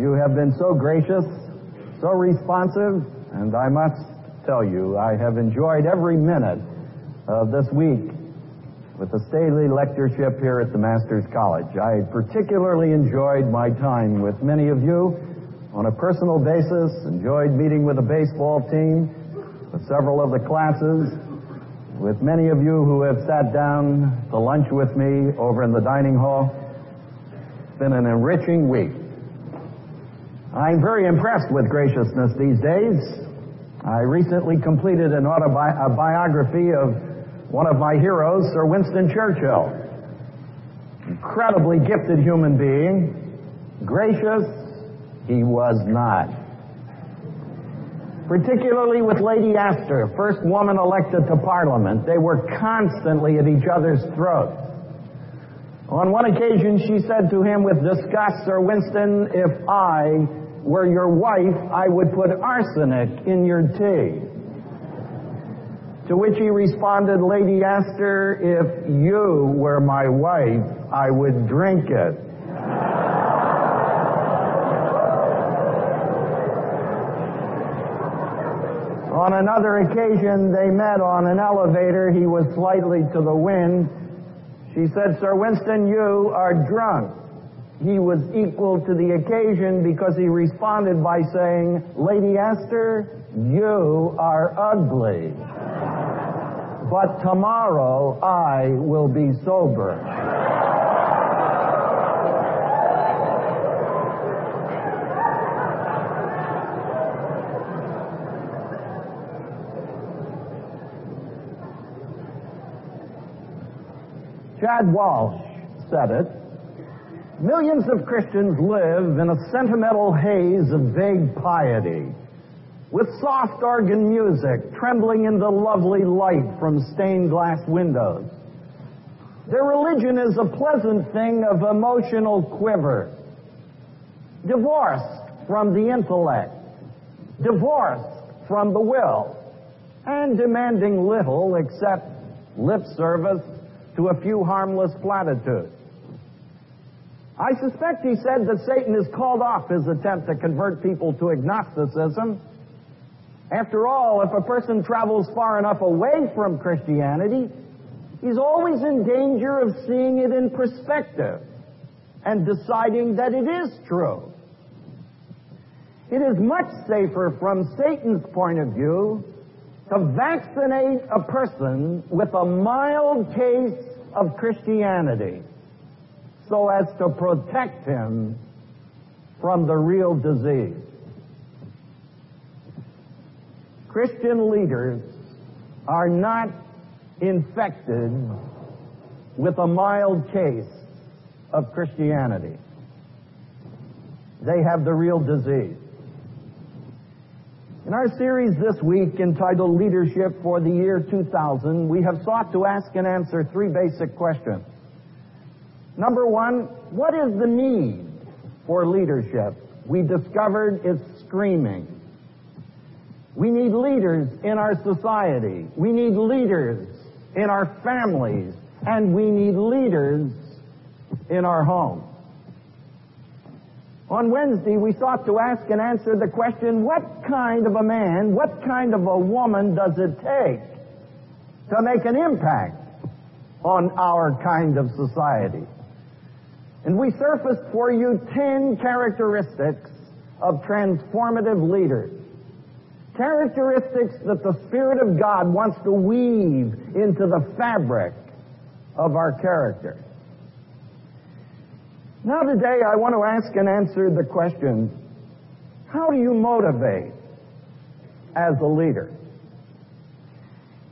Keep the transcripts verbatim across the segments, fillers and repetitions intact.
You have been so gracious, so responsive, and I must tell you, I have enjoyed every minute of this week with the Staley Lectureship here at the Masters College. I particularly enjoyed my time with many of you on a personal basis, enjoyed meeting with the baseball team, with several of the classes, with many of you who have sat down to lunch with me over in the dining hall. It's been an enriching week. I'm very impressed with graciousness these days. I recently completed an autobiography of one of my heroes, Sir Winston Churchill. Incredibly gifted human being. Gracious, he was not. Particularly with Lady Astor, first woman elected to Parliament. They were constantly at each other's throats. On one occasion, she said to him with disgust, "Sir Winston, if I were your wife, I would put arsenic in your tea." To which he responded, "Lady Astor, if you were my wife, I would drink it." On another occasion, they met on an elevator. He was slightly to the wind. She said, "Sir Winston, you are drunk." He was equal to the occasion because he responded by saying, "Lady Astor, you are ugly, but tomorrow I will be sober." Chad Walsh said it. Millions of Christians live in a sentimental haze of vague piety, with soft organ music trembling in the lovely light from stained glass windows. Their religion is a pleasant thing of emotional quiver, divorced from the intellect, divorced from the will, and demanding little except lip service to a few harmless platitudes. I suspect he said that Satan has called off his attempt to convert people to agnosticism. After all, if a person travels far enough away from Christianity, he's always in danger of seeing it in perspective and deciding that it is true. It is much safer from Satan's point of view to vaccinate a person with a mild case of Christianity, so as to protect him from the real disease. Christian leaders are not infected with a mild case of Christianity. They have the real disease. In our series this week entitled Leadership for the Year two thousand, we have sought to ask and answer three basic questions. Number one, what is the need for leadership? We discovered it's screaming. We need leaders in our society. We need leaders in our families. And we need leaders in our homes. On Wednesday, we sought to ask and answer the question, what kind of a man, what kind of a woman does it take to make an impact on our kind of society? And we surfaced for you ten characteristics of transformative leaders. Characteristics that the Spirit of God wants to weave into the fabric of our character. Now today I want to ask and answer the question, how do you motivate as a leader?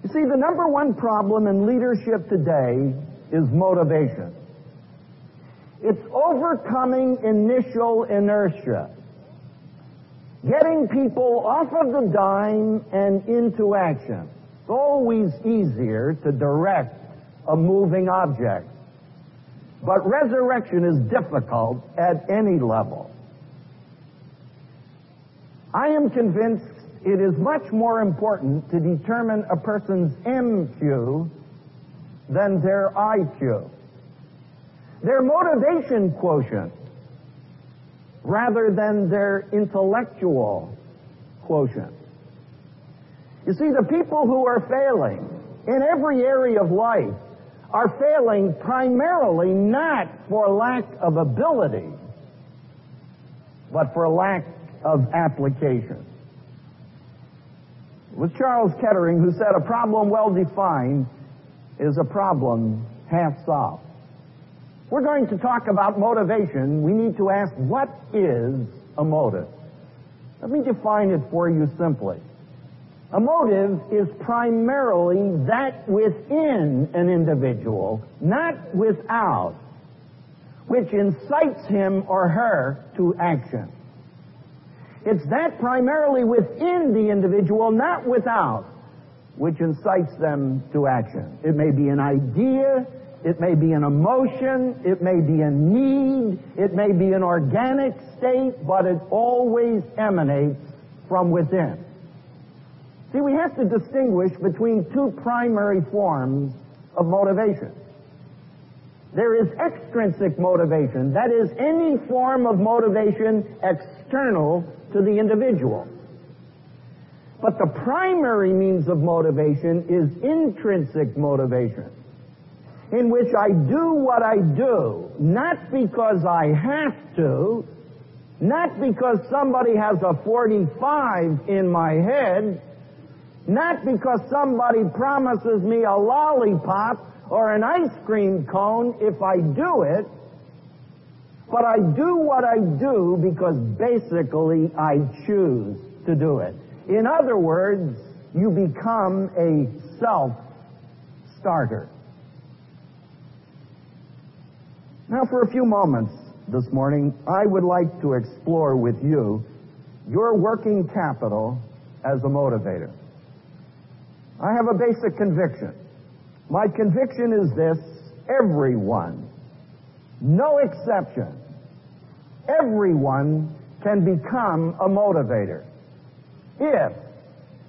You see, the number one problem in leadership today is motivation. It's overcoming initial inertia, getting people off of the dime and into action. It's always easier to direct a moving object, but resurrection is difficult at any level. I am convinced it is much more important to determine a person's M Q than their I Q. Their motivation quotient rather than their intellectual quotient. You see, the people who are failing in every area of life are failing primarily not for lack of ability, but for lack of application. It was Charles Kettering who said, "A problem well defined is a problem half solved." We're going to talk about motivation. We need to ask, what is a motive? Let me define it for you simply. A motive is primarily that within an individual, not without, which incites him or her to action. It's that primarily within the individual, not without, which incites them to action. It may be an idea, it may be an emotion, it may be a need, it may be an organic state, but it always emanates from within. See, we have to distinguish between two primary forms of motivation. There is extrinsic motivation, that is, any form of motivation external to the individual. But the primary means of motivation is intrinsic motivation, in which I do what I do, not because I have to, not because somebody has a forty-five in my head, not because somebody promises me a lollipop or an ice cream cone if I do it, but I do what I do because basically I choose to do it. In other words, you become a self-starter. Now, for a few moments this morning, I would like to explore with you your working capital as a motivator. I have a basic conviction. My conviction is this: everyone, no exception, everyone can become a motivator if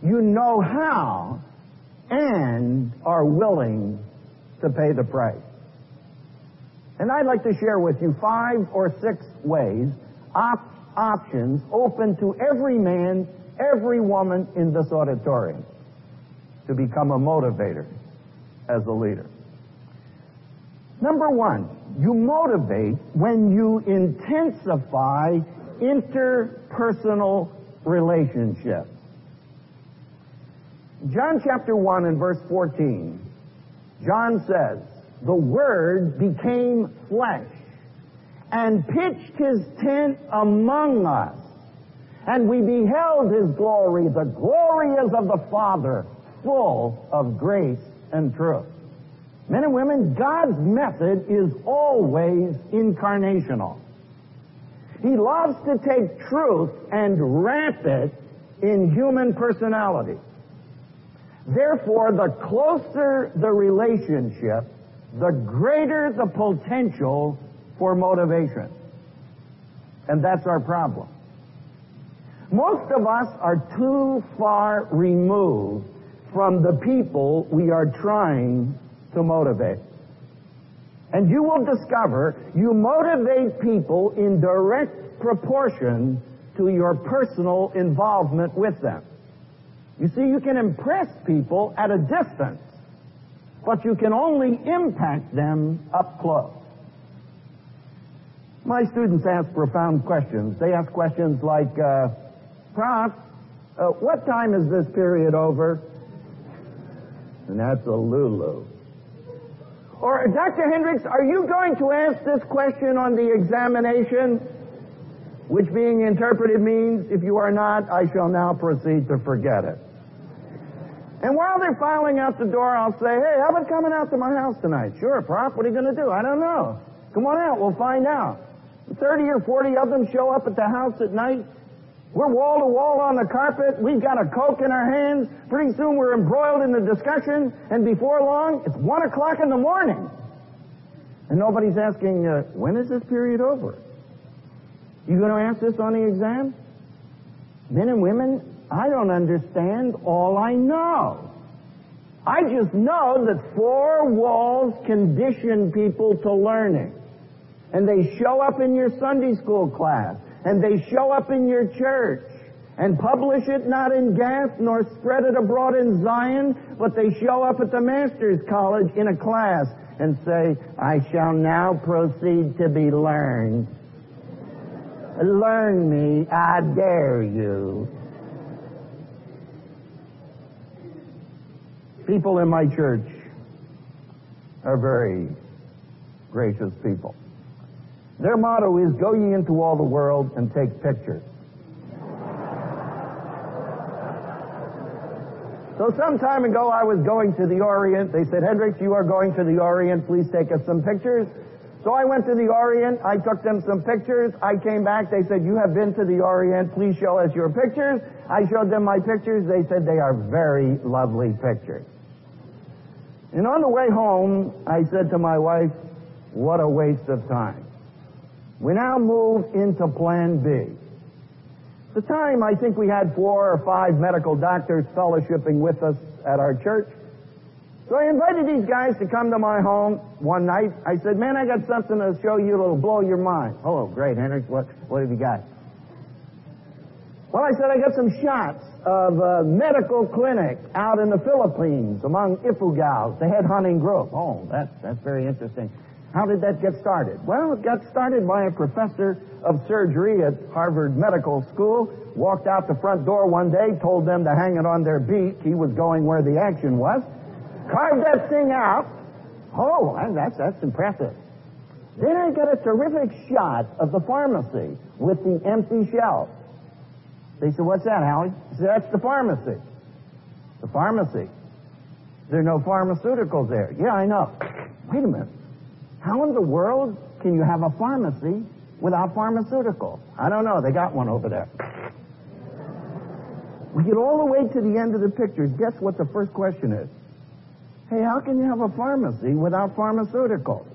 you know how and are willing to pay the price. And I'd like to share with you five or six ways, op- options open to every man, every woman in this auditorium to become a motivator as a leader. Number one, you motivate when you intensify interpersonal relationships. John chapter one and verse fourteen, John says, "The Word became flesh and pitched his tent among us, and we beheld his glory, the glory is of the Father, full of grace and truth." Men and women, God's method is always incarnational. He loves to take truth and wrap it in human personality. Therefore, the closer the relationship, the greater the potential for motivation. And that's our problem. Most of us are too far removed from the people we are trying to motivate. And you will discover you motivate people in direct proportion to your personal involvement with them. You see, you can impress people at a distance, but you can only impact them up close. My students ask profound questions. They ask questions like, uh, Prof, uh, what time is this period over? And that's a Lulu. Or, Doctor Hendricks, are you going to ask this question on the examination? Which being interpreted means, if you are not, I shall now proceed to forget it. And while they're filing out the door, I'll say, "Hey, how about coming out to my house tonight?" "Sure, Prof, what are you going to do?" "I don't know. Come on out, we'll find out." thirty or forty of them show up at the house at night. We're wall to wall on the carpet. We've got a Coke in our hands. Pretty soon we're embroiled in the discussion. And before long, it's one o'clock in the morning. And nobody's asking, uh, when is this period over? You going to ask this on the exam? Men and women, I don't understand. All I know, I just know that four walls condition people to learning. And they show up in your Sunday school class. and they show up in your church and publish it not in Gath nor spread it abroad in Zion, but they show up at the Masters College in a class and say, I shall now proceed to be learned. Learn me, I dare you. People in my church are very gracious people. Their motto is, go ye into all the world and take pictures. So some time ago, I was going to the Orient. They said, Hendricks, you are going to the Orient. Please take us some pictures. So I went to the Orient. I took them some pictures. I came back. They said, you have been to the Orient. Please show us your pictures. I showed them my pictures. They said, they are very lovely pictures. And on the way home, I said to my wife, what a waste of time. We now move into Plan B. At the time, I think we had four or five medical doctors fellowshipping with us at our church. So I invited these guys to come to my home one night. I said, man, I got something to show you that'll blow your mind. Oh, great, Henry. What, what have you got? Well, I said, I got some shots of a medical clinic out in the Philippines among Ifugaos, the headhunting group. Oh, that's, that's very interesting. How did that get started? Well, it got started by a professor of surgery at Harvard Medical School, walked out the front door one day, told them to hang it on their beak. He was going where the action was. Carved that thing out. Oh, that's, that's impressive. Then I got a terrific shot of the pharmacy with the empty shelf. They said, what's that, Allie? I said, that's the pharmacy. The pharmacy. There are no pharmaceuticals there. Yeah, I know. Wait a minute. How in the world can you have a pharmacy without pharmaceuticals? I don't know. They got one over there. We get all the way to the end of the pictures. Guess what the first question is? Hey, how can you have a pharmacy without pharmaceuticals?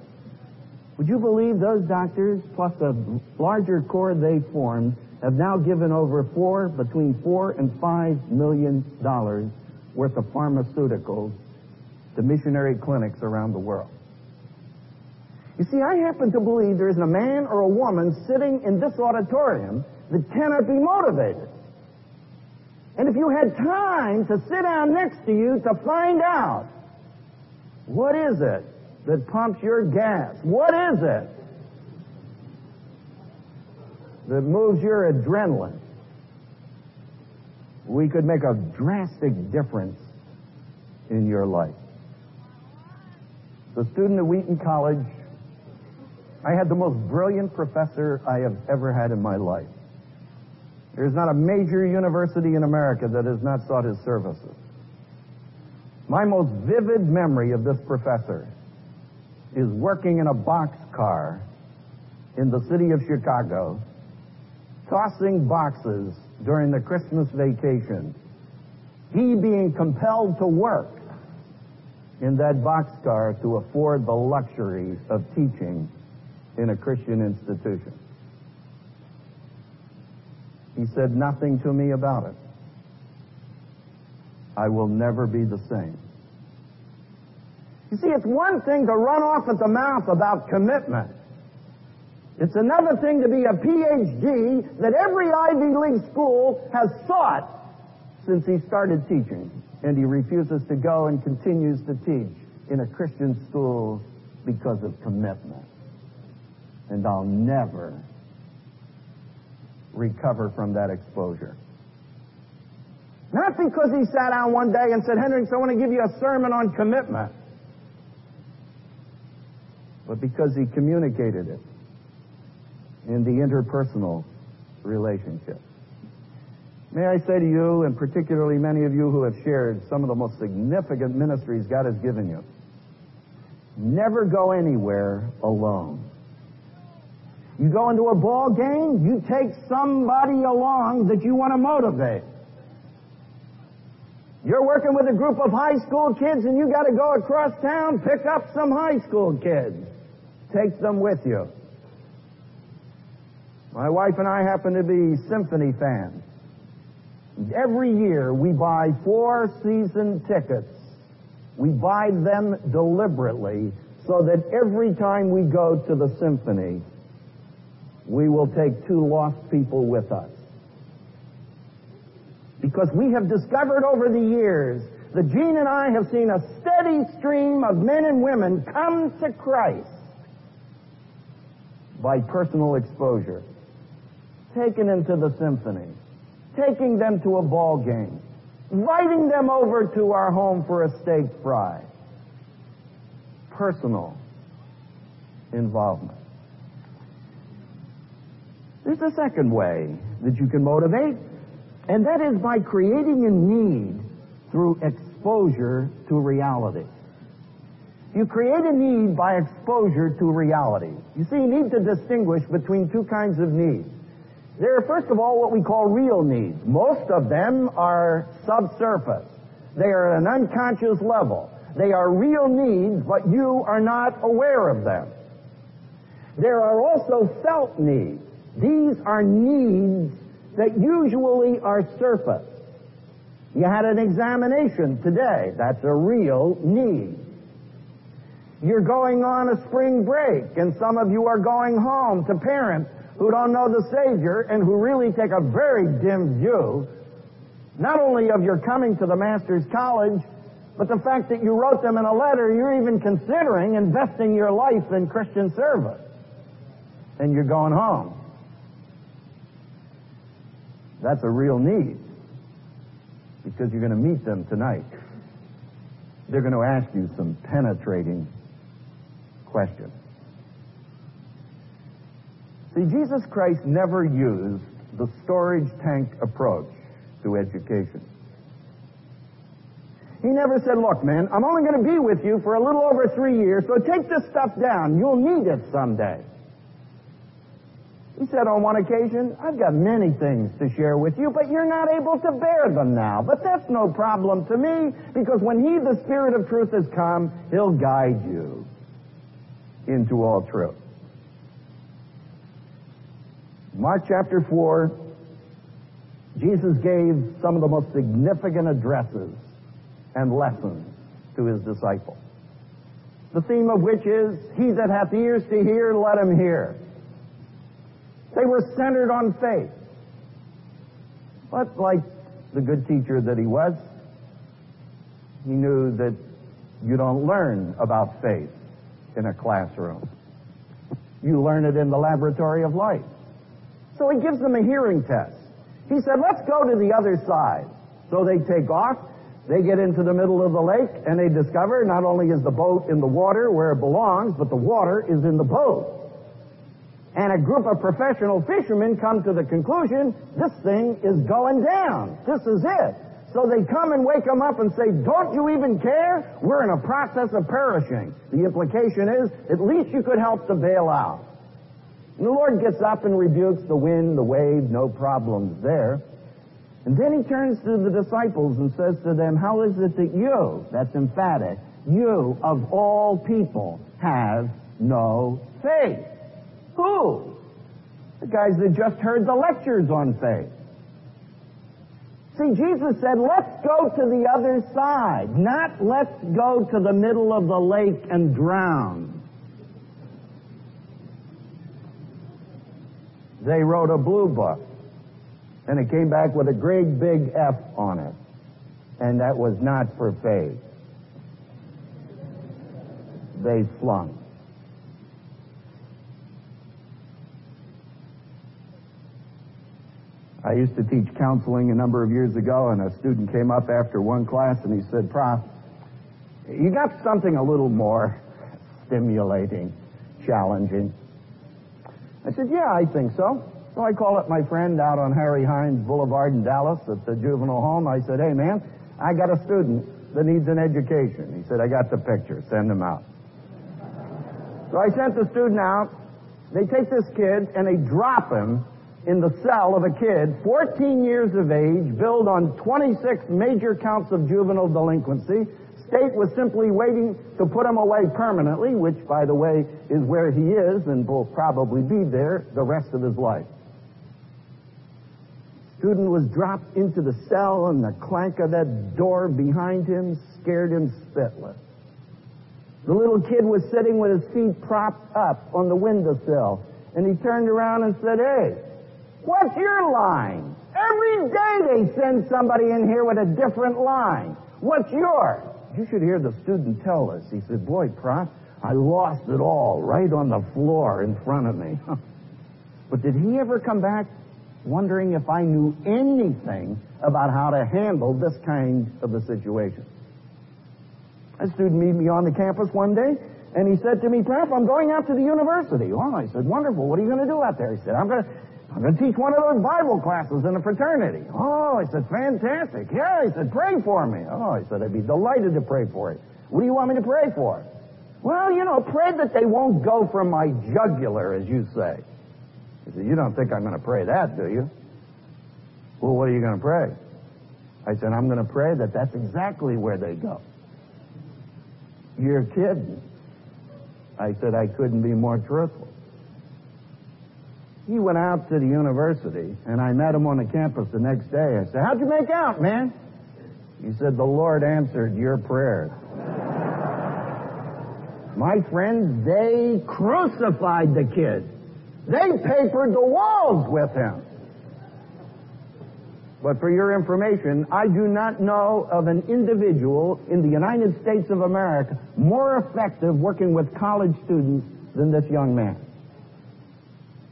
Would you believe those doctors, plus a larger corps they formed, have now given over four, between four and five million dollars worth of pharmaceuticals to missionary clinics around the world? You see, I happen to believe there isn't a man or a woman sitting in this auditorium that cannot be motivated. And if you had time to sit down next to you to find out, what is it that pumps your gas? What is it that moves your adrenaline? We could make a drastic difference in your life. The student at Wheaton College, I had the most brilliant professor I have ever had in my life. There's not a major university in America that has not sought his services. My most vivid memory of this professor is working in a boxcar in the city of Chicago, tossing boxes during the Christmas vacation. He being compelled to work in that boxcar to afford the luxury of teaching in a Christian institution. He said nothing to me about it. I will never be the same. You see, it's one thing to run off at the mouth about commitment. It's another thing to be a P H D that every Ivy League school has sought since he started teaching, and he refuses to go and continues to teach in a Christian school because of commitment. And I'll never recover from that exposure. Not because he sat down one day and said, Hendricks, I want to give you a sermon on commitment, but because he communicated it in the interpersonal relationship. May I say to you, and particularly many of you who have shared some of the most significant ministries God has given you, never go anywhere alone. You go into a ball game, you take somebody along that you want to motivate. You're working with a group of high school kids and you got to go across town, pick up some high school kids. Take them with you. My wife and I happen to be symphony fans. Every year we buy four season tickets. We buy them deliberately so that every time we go to the symphony, we will take two lost people with us. Because we have discovered over the years that Gene and I have seen a steady stream of men and women come to Christ by personal exposure, taking them to the symphony, taking them to a ball game, inviting them over to our home for a steak fry. Personal involvement. There's a second way that you can motivate, and that is by creating a need through exposure to reality. You create a need by exposure to reality. You see, you need to distinguish between two kinds of needs. There are, first of all, what we call real needs. Most of them are subsurface. They are at an unconscious level. They are real needs, but you are not aware of them. There are also felt needs. These are needs that usually are surface. You had an examination today. That's a real need. You're going on a spring break, and some of you are going home to parents who don't know the Savior and who really take a very dim view, not only of your coming to the Masters College, but the fact that you wrote them in a letter, you're even considering investing your life in Christian service. And you're going home. That's a real need, because you're going to meet them tonight. They're going to ask you some penetrating questions. See, Jesus Christ never used the storage tank approach to education. He never said, look, man, I'm only going to be with you for a little over three years, so take this stuff down. You'll need it someday. He said on one occasion, I've got many things to share with you, but you're not able to bear them now. But that's no problem to me, because when he, the Spirit of truth, has come, he'll guide you into all truth. Mark chapter four, Jesus gave some of the most significant addresses and lessons to his disciples, the theme of which is, he that hath ears to hear, let him hear. They were centered on faith. But like the good teacher that he was, he knew that you don't learn about faith in a classroom. You learn it in the laboratory of life. So he gives them a hearing test. He said, let's go to the other side. So they take off, they get into the middle of the lake, and they discover not only is the boat in the water where it belongs, but the water is in the boat. And a group of professional fishermen come to the conclusion, this thing is going down. This is it. So they come and wake them up and say, don't you even care? We're in a process of perishing. The implication is, at least you could help to bail out. And the Lord gets up and rebukes the wind, the wave, no problems there. And then he turns to the disciples and says to them, how is it that you, that's emphatic, you of all people have no faith? Who? The guys that just heard the lectures on faith. See, Jesus said, let's go to the other side, not let's go to the middle of the lake and drown. They wrote a blue book, and it came back with a great big F on it, and that was not for faith. They flunked. I used to teach counseling a number of years ago, and a student came up after one class and he said, Prof, you got something a little more stimulating, challenging. I said, yeah, I think so. So I called up my friend out on Harry Hines Boulevard in Dallas at the juvenile home. I said, hey, man, I got a student that needs an education. He said, I got the picture. Send him out. So I sent the student out. They take this kid and they drop him in the cell of a kid, fourteen years of age, billed on twenty-six major counts of juvenile delinquency. State was simply waiting to put him away permanently, which, by the way, is where he is and will probably be there the rest of his life. Student was dropped into the cell, and the clank of that door behind him scared him spitless. The little kid was sitting with his feet propped up on the windowsill, And he turned around and said, hey, what's your line? Every day they send somebody in here with a different line. What's yours? You should hear the student tell us. He said, boy, Prof, I lost it all right on the floor in front of me. But did he ever come back wondering if I knew anything about how to handle this kind of a situation? A student meet me on the campus one day, and he said to me, Prof, I'm going out to the university. Well, I said, wonderful. What are you going to do out there? He said, I'm going to I'm going to teach one of those Bible classes in a fraternity. Oh, I said, fantastic. Yeah, he said, pray for me. Oh, I said, I'd be delighted to pray for you. What do you want me to pray for? Well, you know, pray that they won't go for my jugular, as you say. He said, you don't think I'm going to pray that, do you? Well, what are you going to pray? I said, I'm going to pray that that's exactly where they go. You're kidding. I said, I couldn't be more truthful. He went out to the university, and I met him on the campus the next day. I said, how'd you make out, man? He said, the Lord answered your prayers. My friends, they crucified the kid. They papered the walls with him. But for your information, I do not know of an individual in the United States of America more effective working with college students than this young man.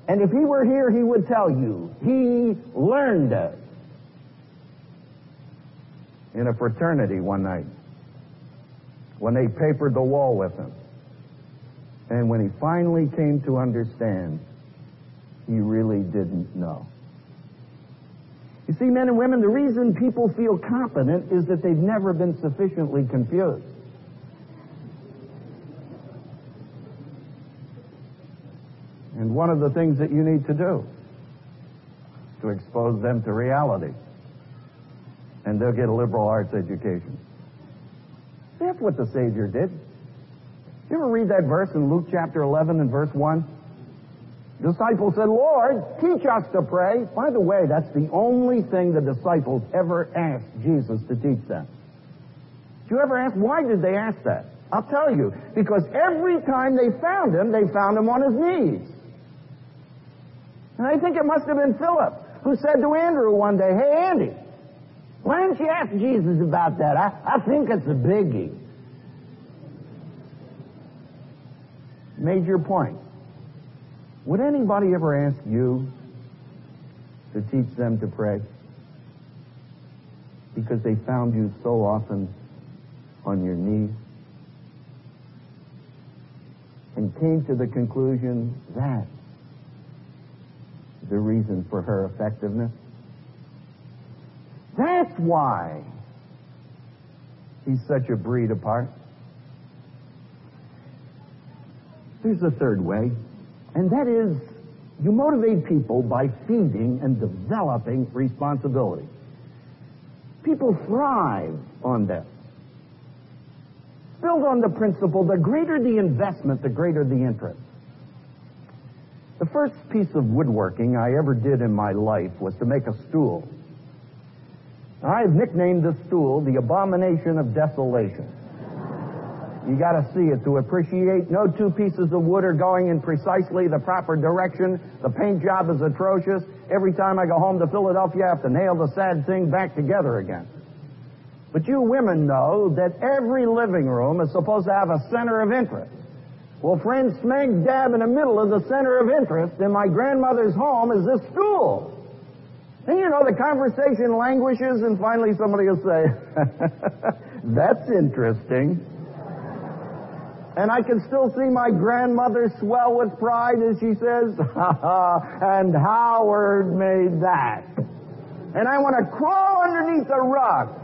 And if he were here, he would tell you, he learned it in a fraternity one night when they papered the wall with him. And when he finally came to understand, he really didn't know. You see, men and women, the reason people feel confident is that they've never been sufficiently confused. And one of the things that you need to do is to expose them to reality. And they'll get a liberal arts education. That's what the Savior did. You ever read that verse in Luke chapter eleven and verse one? Disciples said, Lord, teach us to pray. By the way, that's the only thing the disciples ever asked Jesus to teach them. Did you ever ask, why did they ask that? I'll tell you, because every time they found him, they found him on his knees. And I think it must have been Philip who said to Andrew one day, hey, Andy, why don't you ask Jesus about that? I, I think it's a biggie. Major point. Would anybody ever ask you to teach them to pray? Because they found you so often on your knees and came to the conclusion that the reason for her effectiveness. That's why he's such a breed apart. There's a third way. And that is, you motivate people by feeding and developing responsibility. People thrive on this. Built on the principle, the greater the investment, the greater the interest. The first piece of woodworking I ever did in my life was to make a stool. I have nicknamed this stool the abomination of desolation. You got to see it to appreciate. No two pieces of wood are going in precisely the proper direction. The paint job is atrocious. Every time I go home to Philadelphia, I have to nail the sad thing back together again. But you women know that every living room is supposed to have a center of interest. Well, friends, smack dab in the middle of the center of interest in my grandmother's home is this stool. And you know, the conversation languishes, and finally somebody will say, that's interesting. And I can still see my grandmother swell with pride as she says, ha ha, and Howard made that. And I want to crawl underneath a rug.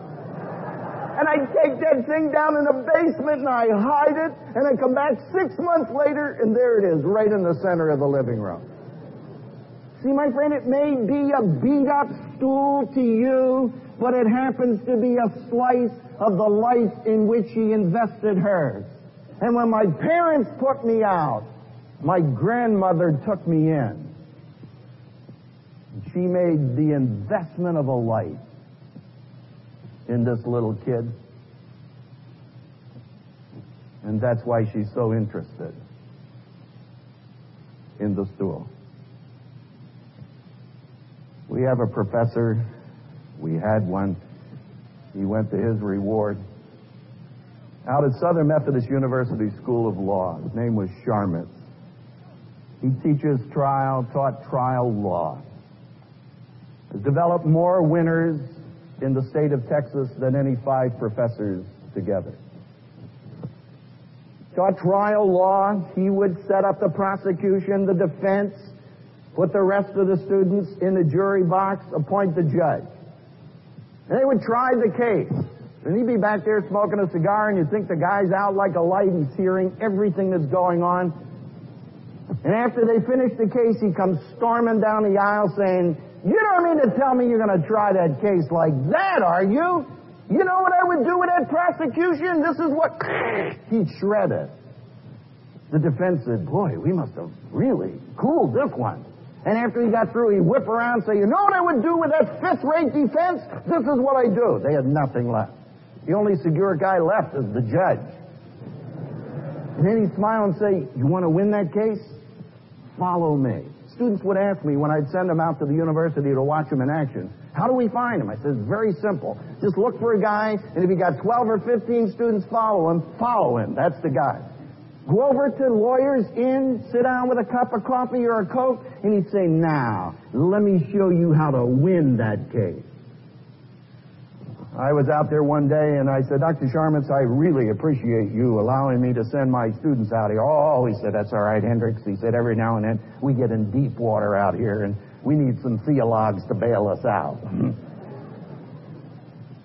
And I take that thing down in the basement and I hide it. And I come back six months later and there it is, right in the center of the living room. See, my friend, it may be a beat-up stool to you, but it happens to be a slice of the life in which she invested hers. And when my parents put me out, my grandmother took me in. She made the investment of a life in this little kid. And that's why she's so interested. in the stool. We have a professor. We had one. He went to his reward. Out at Southern Methodist University School of Law. His name was Charmatz. He teaches trial, taught trial law. Has developed more winners in the state of Texas than any five professors together. Taught trial law. He would set up the prosecution, the defense, put the rest of the students in the jury box, appoint the judge. And they would try the case. And he'd be back there smoking a cigar, and you'd think the guy's out like a light. He's hearing everything that's going on. And after they finish the case, he comes storming down the aisle saying, "You don't mean to tell me you're going to try that case like that, are you? You know what I would do with that prosecution? This is what..." He'd shred it. The defense said, "Boy, we must have really cooled this one." And after he got through, he'd whip around and say, "You know what I would do with that fifth-rate defense? This is what I do." They had nothing left. The only secure guy left is the judge. And then he'd smile and say, "You want to win that case? Follow me." Students would ask me when I'd send them out to the university to watch them in action, "How do we find them?" I said, "It's very simple. Just look for a guy, and if you got twelve or fifteen students follow him, follow him. That's the guy. Go over to Lawyers Inn, sit down with a cup of coffee or a Coke," and he'd say, "Now, let me show you how to win that case." I was out there one day, and I said, "Doctor Charmatz, I really appreciate you allowing me to send my students out here." "Oh," he said, "that's all right, Hendricks." He said, "Every now and then, we get in deep water out here, and we need some theologues to bail us out."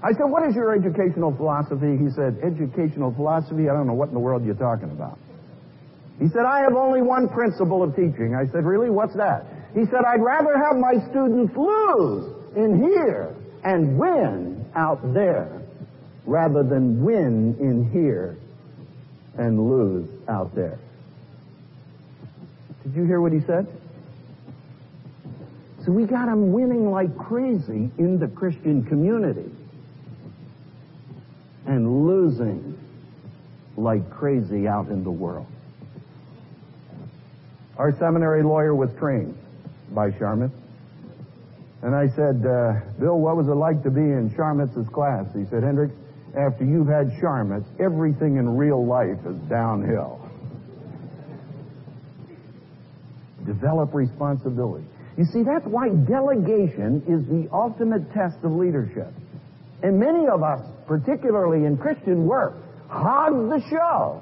I said, "What is your educational philosophy?" He said, "Educational philosophy? I don't know what in the world you're talking about." He said, "I have only one principle of teaching." I said, "Really? What's that?" He said, "I'd rather have my students lose in here and win out there rather than win in here and lose out there." Did you hear what he said? So we got them winning like crazy in the Christian community and losing like crazy out in the world. Our seminary lawyer was trained by Charmatz. And I said, uh, "Bill, what was it like to be in Charmatz's class?" He said, "Hendricks, after you've had Charmatz, everything in real life is downhill." Develop responsibility. You see, that's why delegation is the ultimate test of leadership. And many of us, particularly in Christian work, hog the show.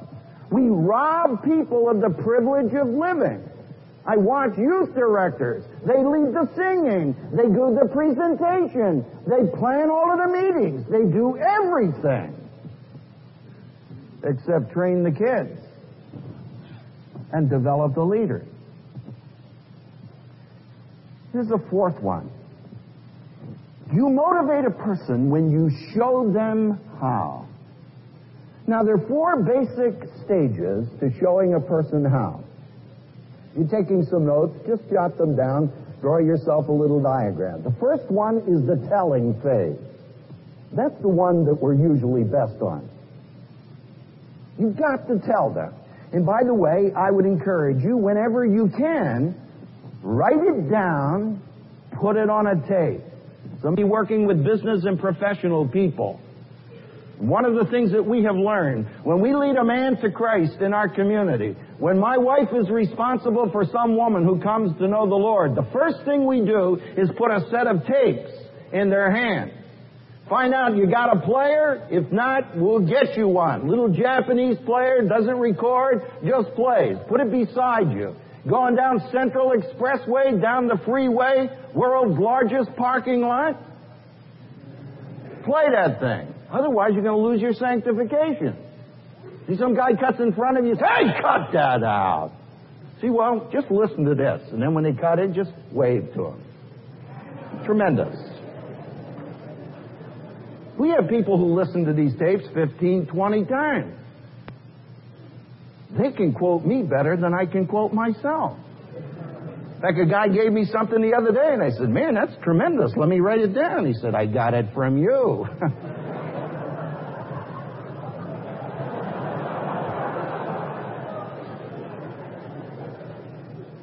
We rob people of the privilege of living. I watch youth directors. They lead the singing. They do the presentation. They plan all of the meetings. They do everything except train the kids and develop the leaders. Here's the fourth one. You motivate a person when you show them how. Now, there are four basic stages to showing a person how. You're taking some notes, just jot them down, draw yourself a little diagram. The first one is the telling phase. That's the one that we're usually best on. You've got to tell them. And by the way, I would encourage you, whenever you can, write it down, put it on a tape. Somebody working with business and professional people. One of the things that we have learned, when we lead a man to Christ in our community, when my wife is responsible for some woman who comes to know the Lord, the first thing we do is put a set of tapes in their hand. Find out you got a player. If not, we'll get you one. Little Japanese player, doesn't record, just plays. Put it beside you. Going down Central Expressway, down the freeway, world's largest parking lot. Play that thing. Otherwise, you're going to lose your sanctification. See, some guy cuts in front of you, "Hey, cut that out." See, well, just listen to this. And then when they cut it, just wave to him. Tremendous. We have people who listen to these tapes fifteen, twenty times. They can quote me better than I can quote myself. In fact, a guy gave me something the other day, and I said, "Man, that's tremendous. Let me write it down." He said, "I got it from you."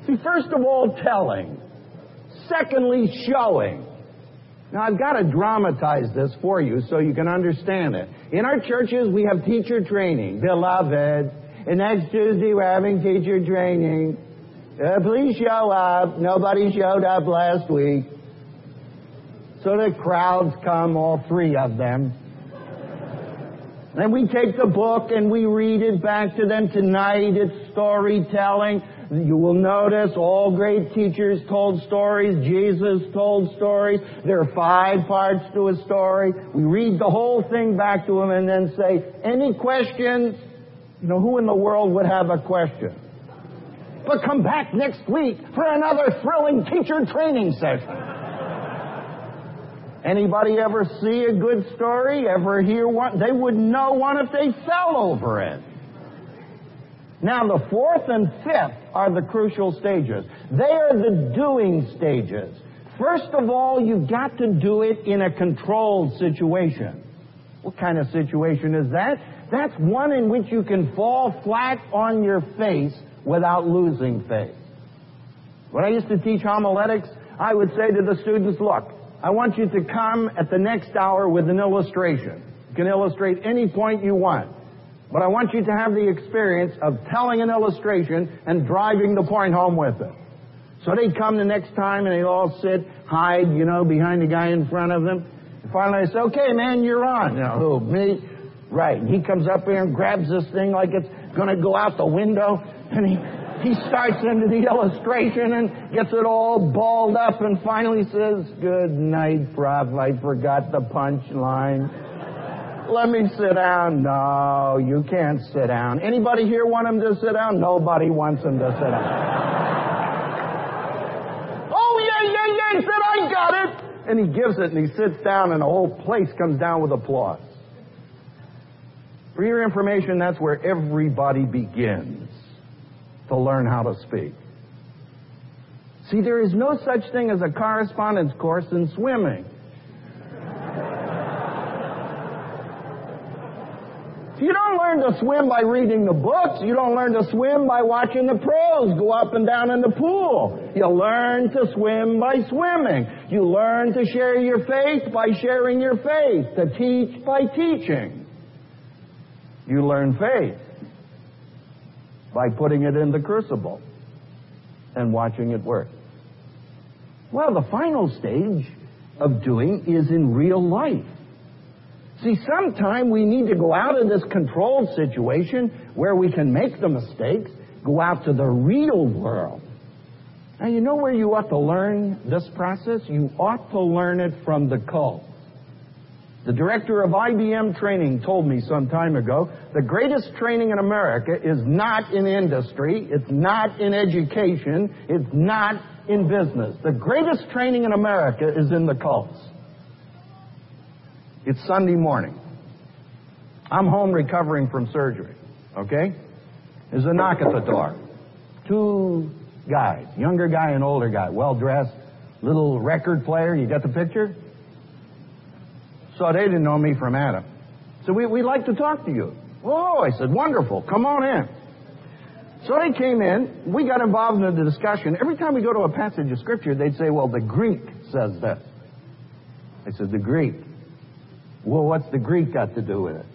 See, first of all, telling. Secondly, showing. Now, I've got to dramatize this for you so you can understand it. In our churches, we have teacher training. Beloved, and next Tuesday, we're having teacher training. Uh, please show up. Nobody showed up last week. So the crowds come, all three of them. Then we take the book and we read it back to them. Tonight, it's storytelling. You will notice all great teachers told stories. Jesus told stories. There are five parts to a story. We read the whole thing back to him and then say, any questions? You know, who in the world would have a question? But come back next week for another thrilling teacher training session. Anybody ever see a good story? Ever hear one? They would know one if they fell over it. Now, the fourth and fifth are the crucial stages. They are the doing stages. First of all, you've got to do it in a controlled situation. What kind of situation is that? That's one in which you can fall flat on your face without losing faith. When I used to teach homiletics, I would say to the students, look, I want you to come at the next hour with an illustration. You can illustrate any point you want. But I want you to have the experience of telling an illustration and driving the point home with it. So they'd come the next time and they'd all sit, hide, you know, behind the guy in front of them. And finally I say, okay, man, you're on. You know, who, me? Right. And he comes up here and grabs this thing like it's going to go out the window. And he, he starts into the illustration and gets it all balled up and finally says, good night, Prof. I forgot the punchline. Let me sit down. No, you can't sit down. Anybody here want him to sit down? Nobody wants him to sit down. Oh, yeah, yeah, yeah, he said, I got it. And he gives it, and he sits down, and the whole place comes down with applause. For your information, that's where everybody begins to learn how to speak. See, there is no such thing as a correspondence course in swimming. You don't learn to swim by reading the books. You don't learn to swim by watching the pros go up and down in the pool. You learn to swim by swimming. You learn to share your faith by sharing your faith. To teach by teaching. You learn faith by putting it in the crucible and watching it work. Well, the final stage of doing is in real life. See, sometime we need to go out of this controlled situation where we can make the mistakes, go out to the real world. Now, you know where you ought to learn this process? You ought to learn it from the cult. The director of I B M training told me some time ago, the greatest training in America is not in industry, it's not in education, it's not in business. The greatest training in America is in the cults. It's Sunday morning. I'm home recovering from surgery, okay? There's a knock at the door. Two guys, younger guy and older guy, well-dressed, little record player. You got the picture? So they didn't know me from Adam. So we, we'd like to talk to you. Oh, I said, wonderful. Come on in. So they came in. We got involved in the discussion. Every time we go to a passage of Scripture, they'd say, well, the Greek says this. I said, the Greek. Well, what's the Greek got to do with it?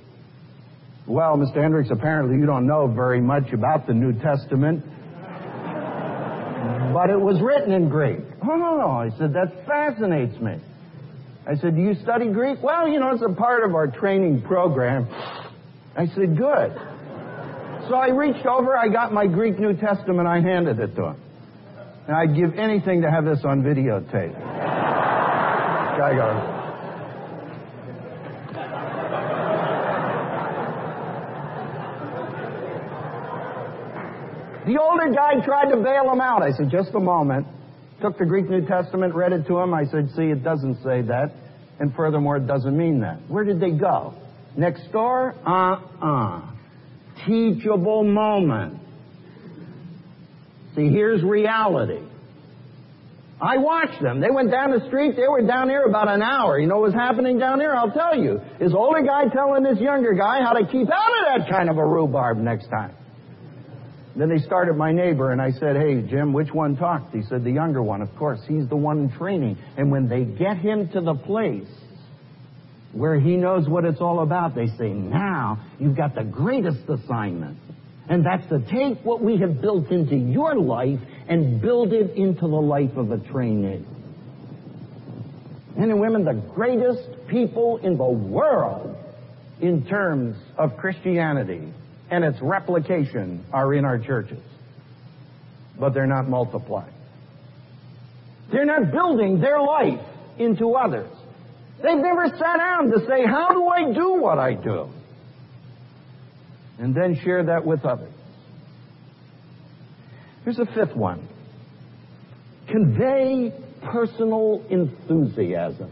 Well, Mister Hendricks, apparently you don't know very much about the New Testament. But it was written in Greek. Oh, no, no. I said, that fascinates me. I said, do you study Greek? Well, you know, it's a part of our training program. I said, good. So I reached over, I got my Greek New Testament, I handed it to him. And I'd give anything to have this on videotape. Guy goes, the older guy tried to bail him out. I said, just a moment. Took the Greek New Testament, read it to him. I said, see, it doesn't say that. And furthermore, it doesn't mean that. Where did they go? Next door? Uh-uh. Teachable moment. See, here's reality. I watched them. They went down the street. They were down there about an hour. You know what was happening down there? I'll tell you. This older guy telling this younger guy how to keep out of that kind of a rhubarb next time. Then they started my neighbor, and I said, hey, Jim, which one talks? He said, the younger one, of course. He's the one in training. And when they get him to the place where he knows what it's all about, they say, now you've got the greatest assignment. And that's to take what we have built into your life and build it into the life of a trainee. Men and women, the greatest people in the world in terms of Christianity and its replication are in our churches. But they're not multiplied. They're not building their life into others. They've never sat down to say, how do I do what I do? And then share that with others. Here's a fifth one. Convey personal enthusiasm.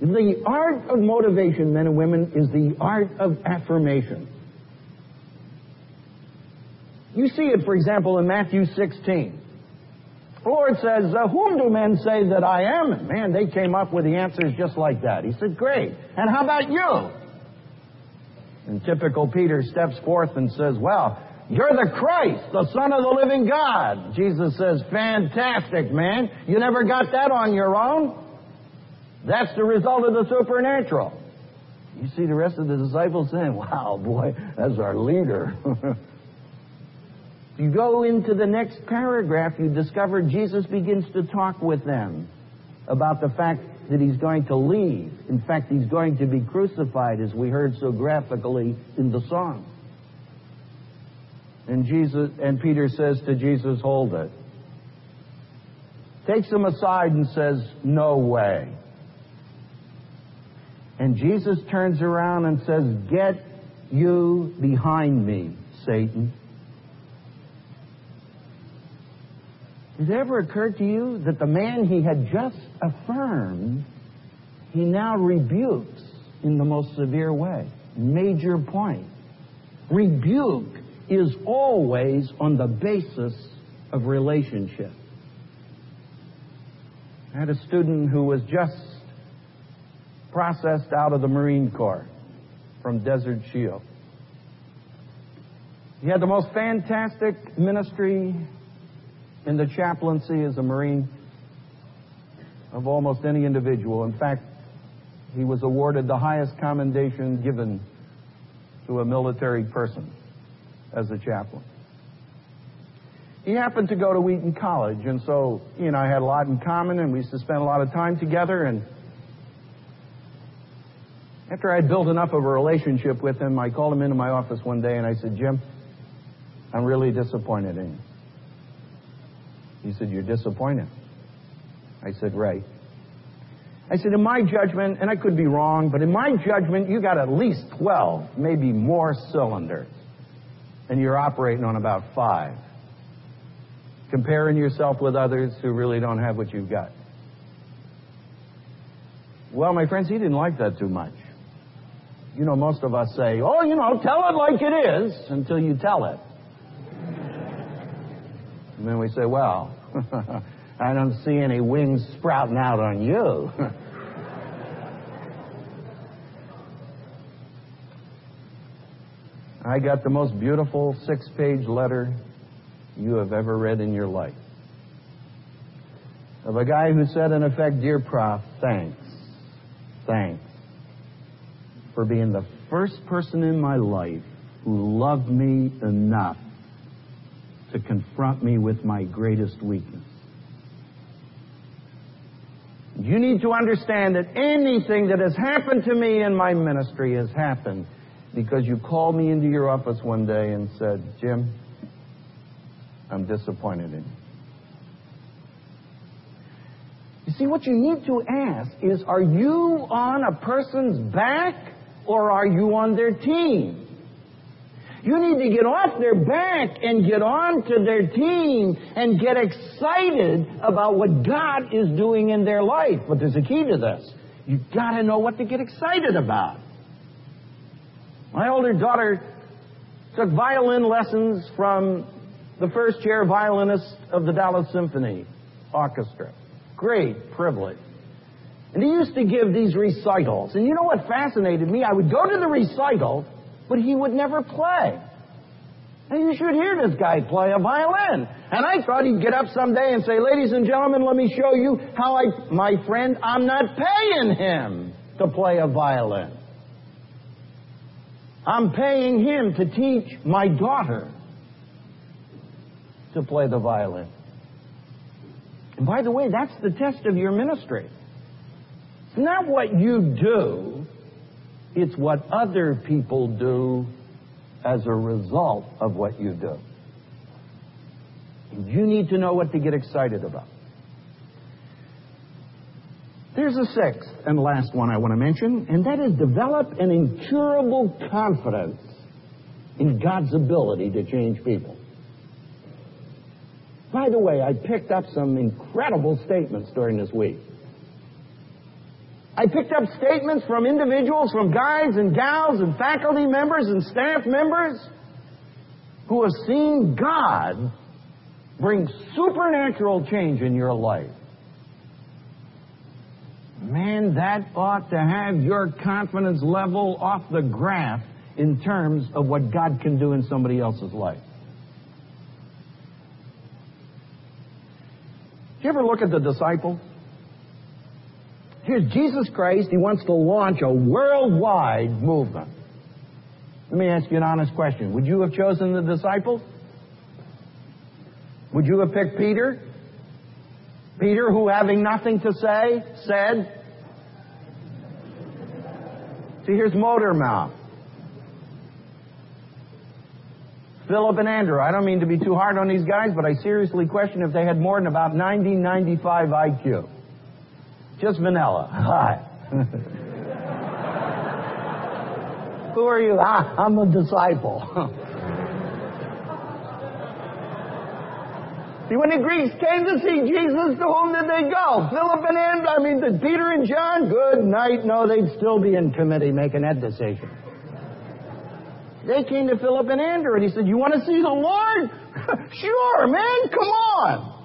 The art of motivation, men and women, is the art of affirmation. You see it, for example, in Matthew sixteen. The Lord says, whom do men say that I am? And man, they came up with the answers just like that. He said, great. And how about you? And typical Peter steps forth and says, well, you're the Christ, the Son of the living God. Jesus says, fantastic, man. You never got that on your own. That's the result of the supernatural. You see the rest of the disciples saying, wow, boy, that's our leader. You go into the next paragraph, you discover Jesus begins to talk with them about the fact that he's going to leave. In fact, he's going to be crucified, as we heard so graphically in the song. And Jesus and Peter says to Jesus, hold it. Takes him aside and says, no way. And Jesus turns around and says, get you behind me, Satan. Has it ever occurred to you that the man he had just affirmed, he now rebukes in the most severe way? Major point. Rebuke is always on the basis of relationship. I had a student who was just processed out of the Marine Corps from Desert Shield. He had the most fantastic ministry in the chaplaincy as a Marine of almost any individual. In fact, he was awarded the highest commendation given to a military person as a chaplain. He happened to go to Wheaton College, and so he and I had a lot in common, and we used to spend a lot of time together. And after I'd built enough of a relationship with him, I called him into my office one day, and I said, Jim, I'm really disappointed in you. He said, you're disappointed. I said, right. I said, in my judgment, and I could be wrong, but in my judgment, you got at least twelve, maybe more cylinders, and you're operating on about five, comparing yourself with others who really don't have what you've got. Well, my friends, he didn't like that too much. You know, most of us say, oh, you know, tell it like it is until you tell it. And then we say, well, I don't see any wings sprouting out on you. I got the most beautiful six-page letter you have ever read in your life of a guy who said, in effect, dear Prof, thanks, thanks for being the first person in my life who loved me enough to confront me with my greatest weakness. You need to understand that anything that has happened to me in my ministry has happened because you called me into your office one day and said, Jim, I'm disappointed in you. You see, what you need to ask is, are you on a person's back or are you on their team? You need to get off their back and get on to their team and get excited about what God is doing in their life. But there's a key to this. You've got to know what to get excited about. My older daughter took violin lessons from the first chair violinist of the Dallas Symphony Orchestra. Great privilege. And he used to give these recitals. And you know what fascinated me? I would go to the recital, but he would never play. And you should hear this guy play a violin. And I thought he'd get up someday and say, ladies and gentlemen, let me show you how I, my friend, I'm not paying him to play a violin. I'm paying him to teach my daughter to play the violin. And by the way, that's the test of your ministry. It's not what you do. It's what other people do as a result of what you do. You need to know what to get excited about. There's a sixth and last one I want to mention, and that is develop an incurable confidence in God's ability to change people. By the way, I picked up some incredible statements during this week. I picked up statements from individuals, from guys and gals and faculty members and staff members who have seen God bring supernatural change in your life. Man, that ought to have your confidence level off the graph in terms of what God can do in somebody else's life. Do you ever look at the disciples? Here's Jesus Christ. He wants to launch a worldwide movement. Let me ask you an honest question. Would you have chosen the disciples? Would you have picked Peter? Peter, who, having nothing to say, said... See, here's motor mouth. Philip and Andrew. I don't mean to be too hard on these guys, but I seriously question if they had more than about ninety, ninety-five I Q. Just vanilla. Hi. Who are you? Ah, I'm a disciple. See, when the Greeks came to see Jesus, to whom did they go? Philip and Andrew, I mean, did Peter and John? Good night. No, they'd still be in committee making that decision. They came to Philip and Andrew, and he said, you want to see the Lord? Sure, man, come on.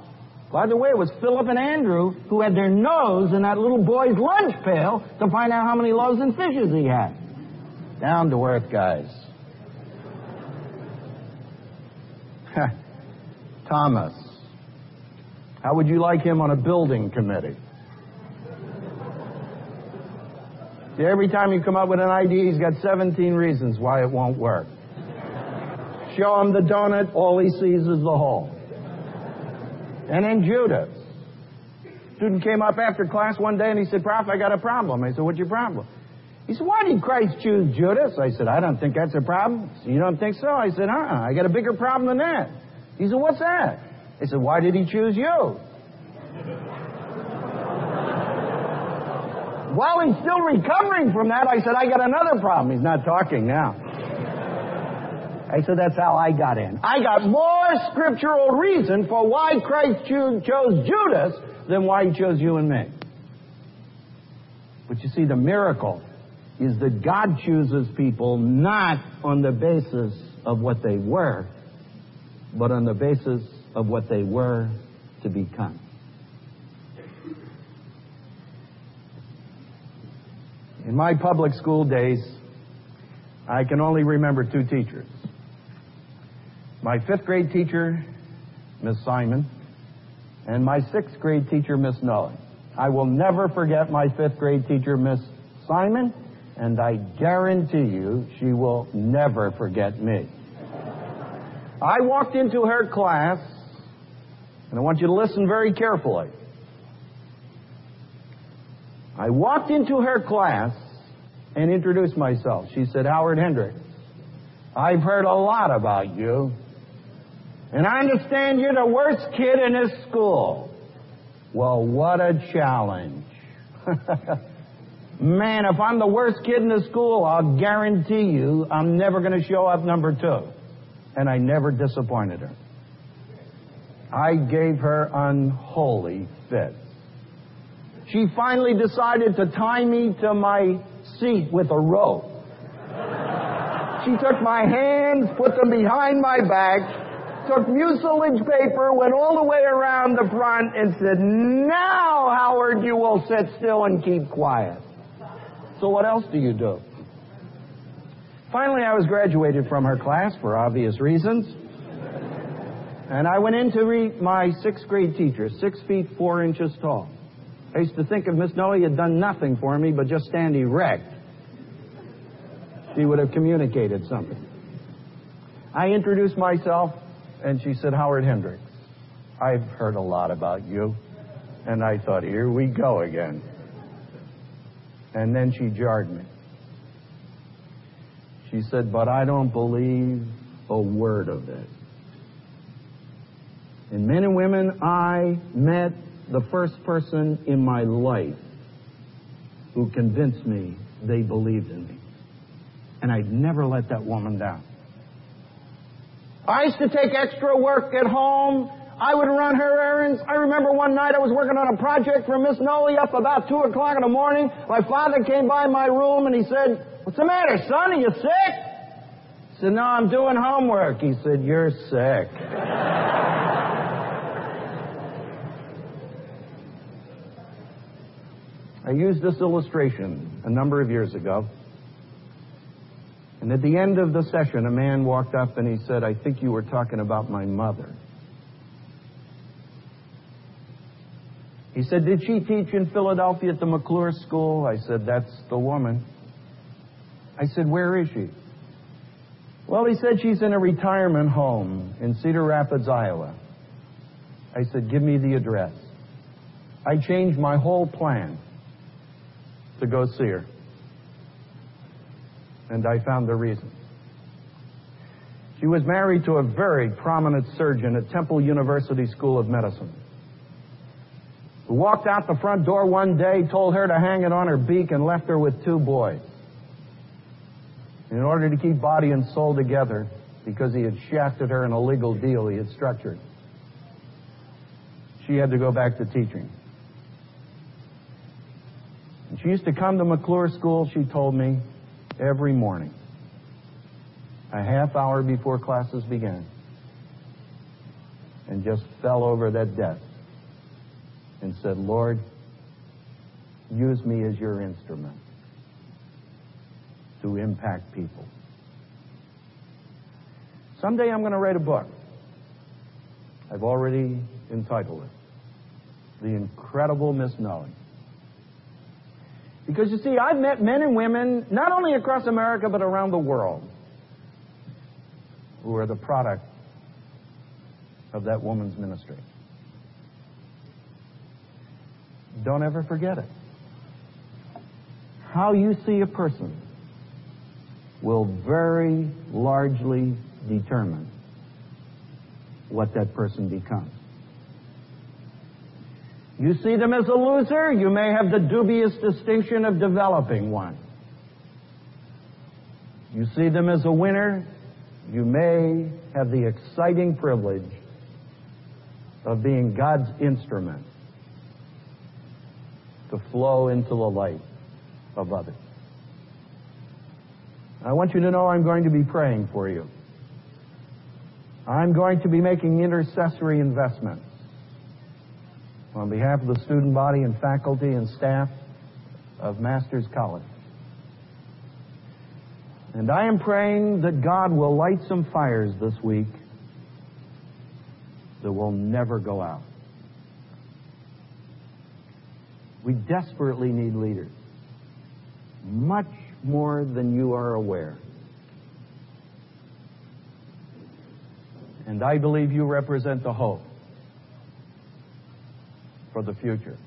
By the way, it was Philip and Andrew who had their nose in that little boy's lunch pail to find out how many loaves and fishes he had. Down to earth, guys. Thomas. How would you like him on a building committee? Every time you come up with an idea, he's got seventeen reasons why it won't work. Show him the donut, all he sees is the hole. And then Judas. Student came up after class one day and he said, Prof, I got a problem. I said, what's your problem? He said, why did Christ choose Judas? I said, I don't think that's a problem. He said, you don't think so? I said, uh-uh, I got a bigger problem than that. He said, what's that? I said, why did he choose you? While he's still recovering from that, I said, I got another problem. He's not talking now. I said, that's how I got in. I got more scriptural reason for why Christ cho- chose Judas than why he chose you and me. But you see, the miracle is that God chooses people not on the basis of what they were, but on the basis of what they were to become. In my public school days, I can only remember two teachers. My fifth grade teacher, Miss Simon, and my sixth grade teacher, Miss Nolan. I will never forget my fifth grade teacher, Miss Simon, and I guarantee you she will never forget me. I walked into her class, and I want you to listen very carefully. I walked into her class and introduced myself. She said, Howard Hendricks, I've heard a lot about you. And I understand you're the worst kid in this school. Well, what a challenge. Man, if I'm the worst kid in the school, I'll guarantee you I'm never going to show up number two. And I never disappointed her. I gave her unholy fits. She finally decided to tie me to my seat with a rope. She took my hands, put them behind my back, took mucilage paper, went all the way around the front and said, now, Howard, you will sit still and keep quiet. So what else do you do? Finally, I was graduated from her class for obvious reasons. And I went in to meet my sixth grade teacher, six feet, four inches tall. I used to think if Miss Nully had done nothing for me but just stand erect, she would have communicated something. I introduced myself, and she said, Howard Hendricks, I've heard a lot about you. And I thought, here we go again. And then she jarred me. She said, but I don't believe a word of it. And men and women, I met the first person in my life who convinced me they believed in me. And I'd never let that woman down. I used to take extra work at home. I would run her errands. I remember one night I was working on a project for Miss Nolly up about two o'clock in the morning. My father came by my room and he said, what's the matter, son? Are you sick? I said, no, I'm doing homework. He said, you're sick. I used this illustration a number of years ago. And at the end of the session, a man walked up and he said, I think you were talking about my mother. He said, did she teach in Philadelphia at the McClure School? I said, that's the woman. I said, where is she? Well, he said, she's in a retirement home in Cedar Rapids, Iowa. I said, give me the address. I changed my whole plan to go see her. And I found the reason. She was married to a very prominent surgeon at Temple University School of Medicine, who walked out the front door one day, told her to hang it on her beak, and left her with two boys. In order to keep body and soul together, because he had shafted her in a legal deal he had structured, she had to go back to teaching. She used to come to McClure School, she told me, every morning, a half hour before classes began, and just fell over that desk and said, Lord, use me as your instrument to impact people. Someday I'm going to write a book. I've already entitled it, The Incredible Miss Nolly. Because, you see, I've met men and women, not only across America, but around the world, who are the product of that woman's ministry. Don't ever forget it. How you see a person will very largely determine what that person becomes. You see them as a loser, you may have the dubious distinction of developing one. You see them as a winner, you may have the exciting privilege of being God's instrument to flow into the light of others. I want you to know I'm going to be praying for you. I'm going to be making intercessory investments on behalf of the student body and faculty and staff of Masters College. And I am praying that God will light some fires this week that will never go out. We desperately need leaders, much more than you are aware. And I believe you represent the hope for the future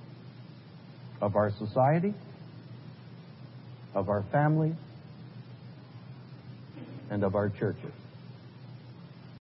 of our society, of our families, and of our churches.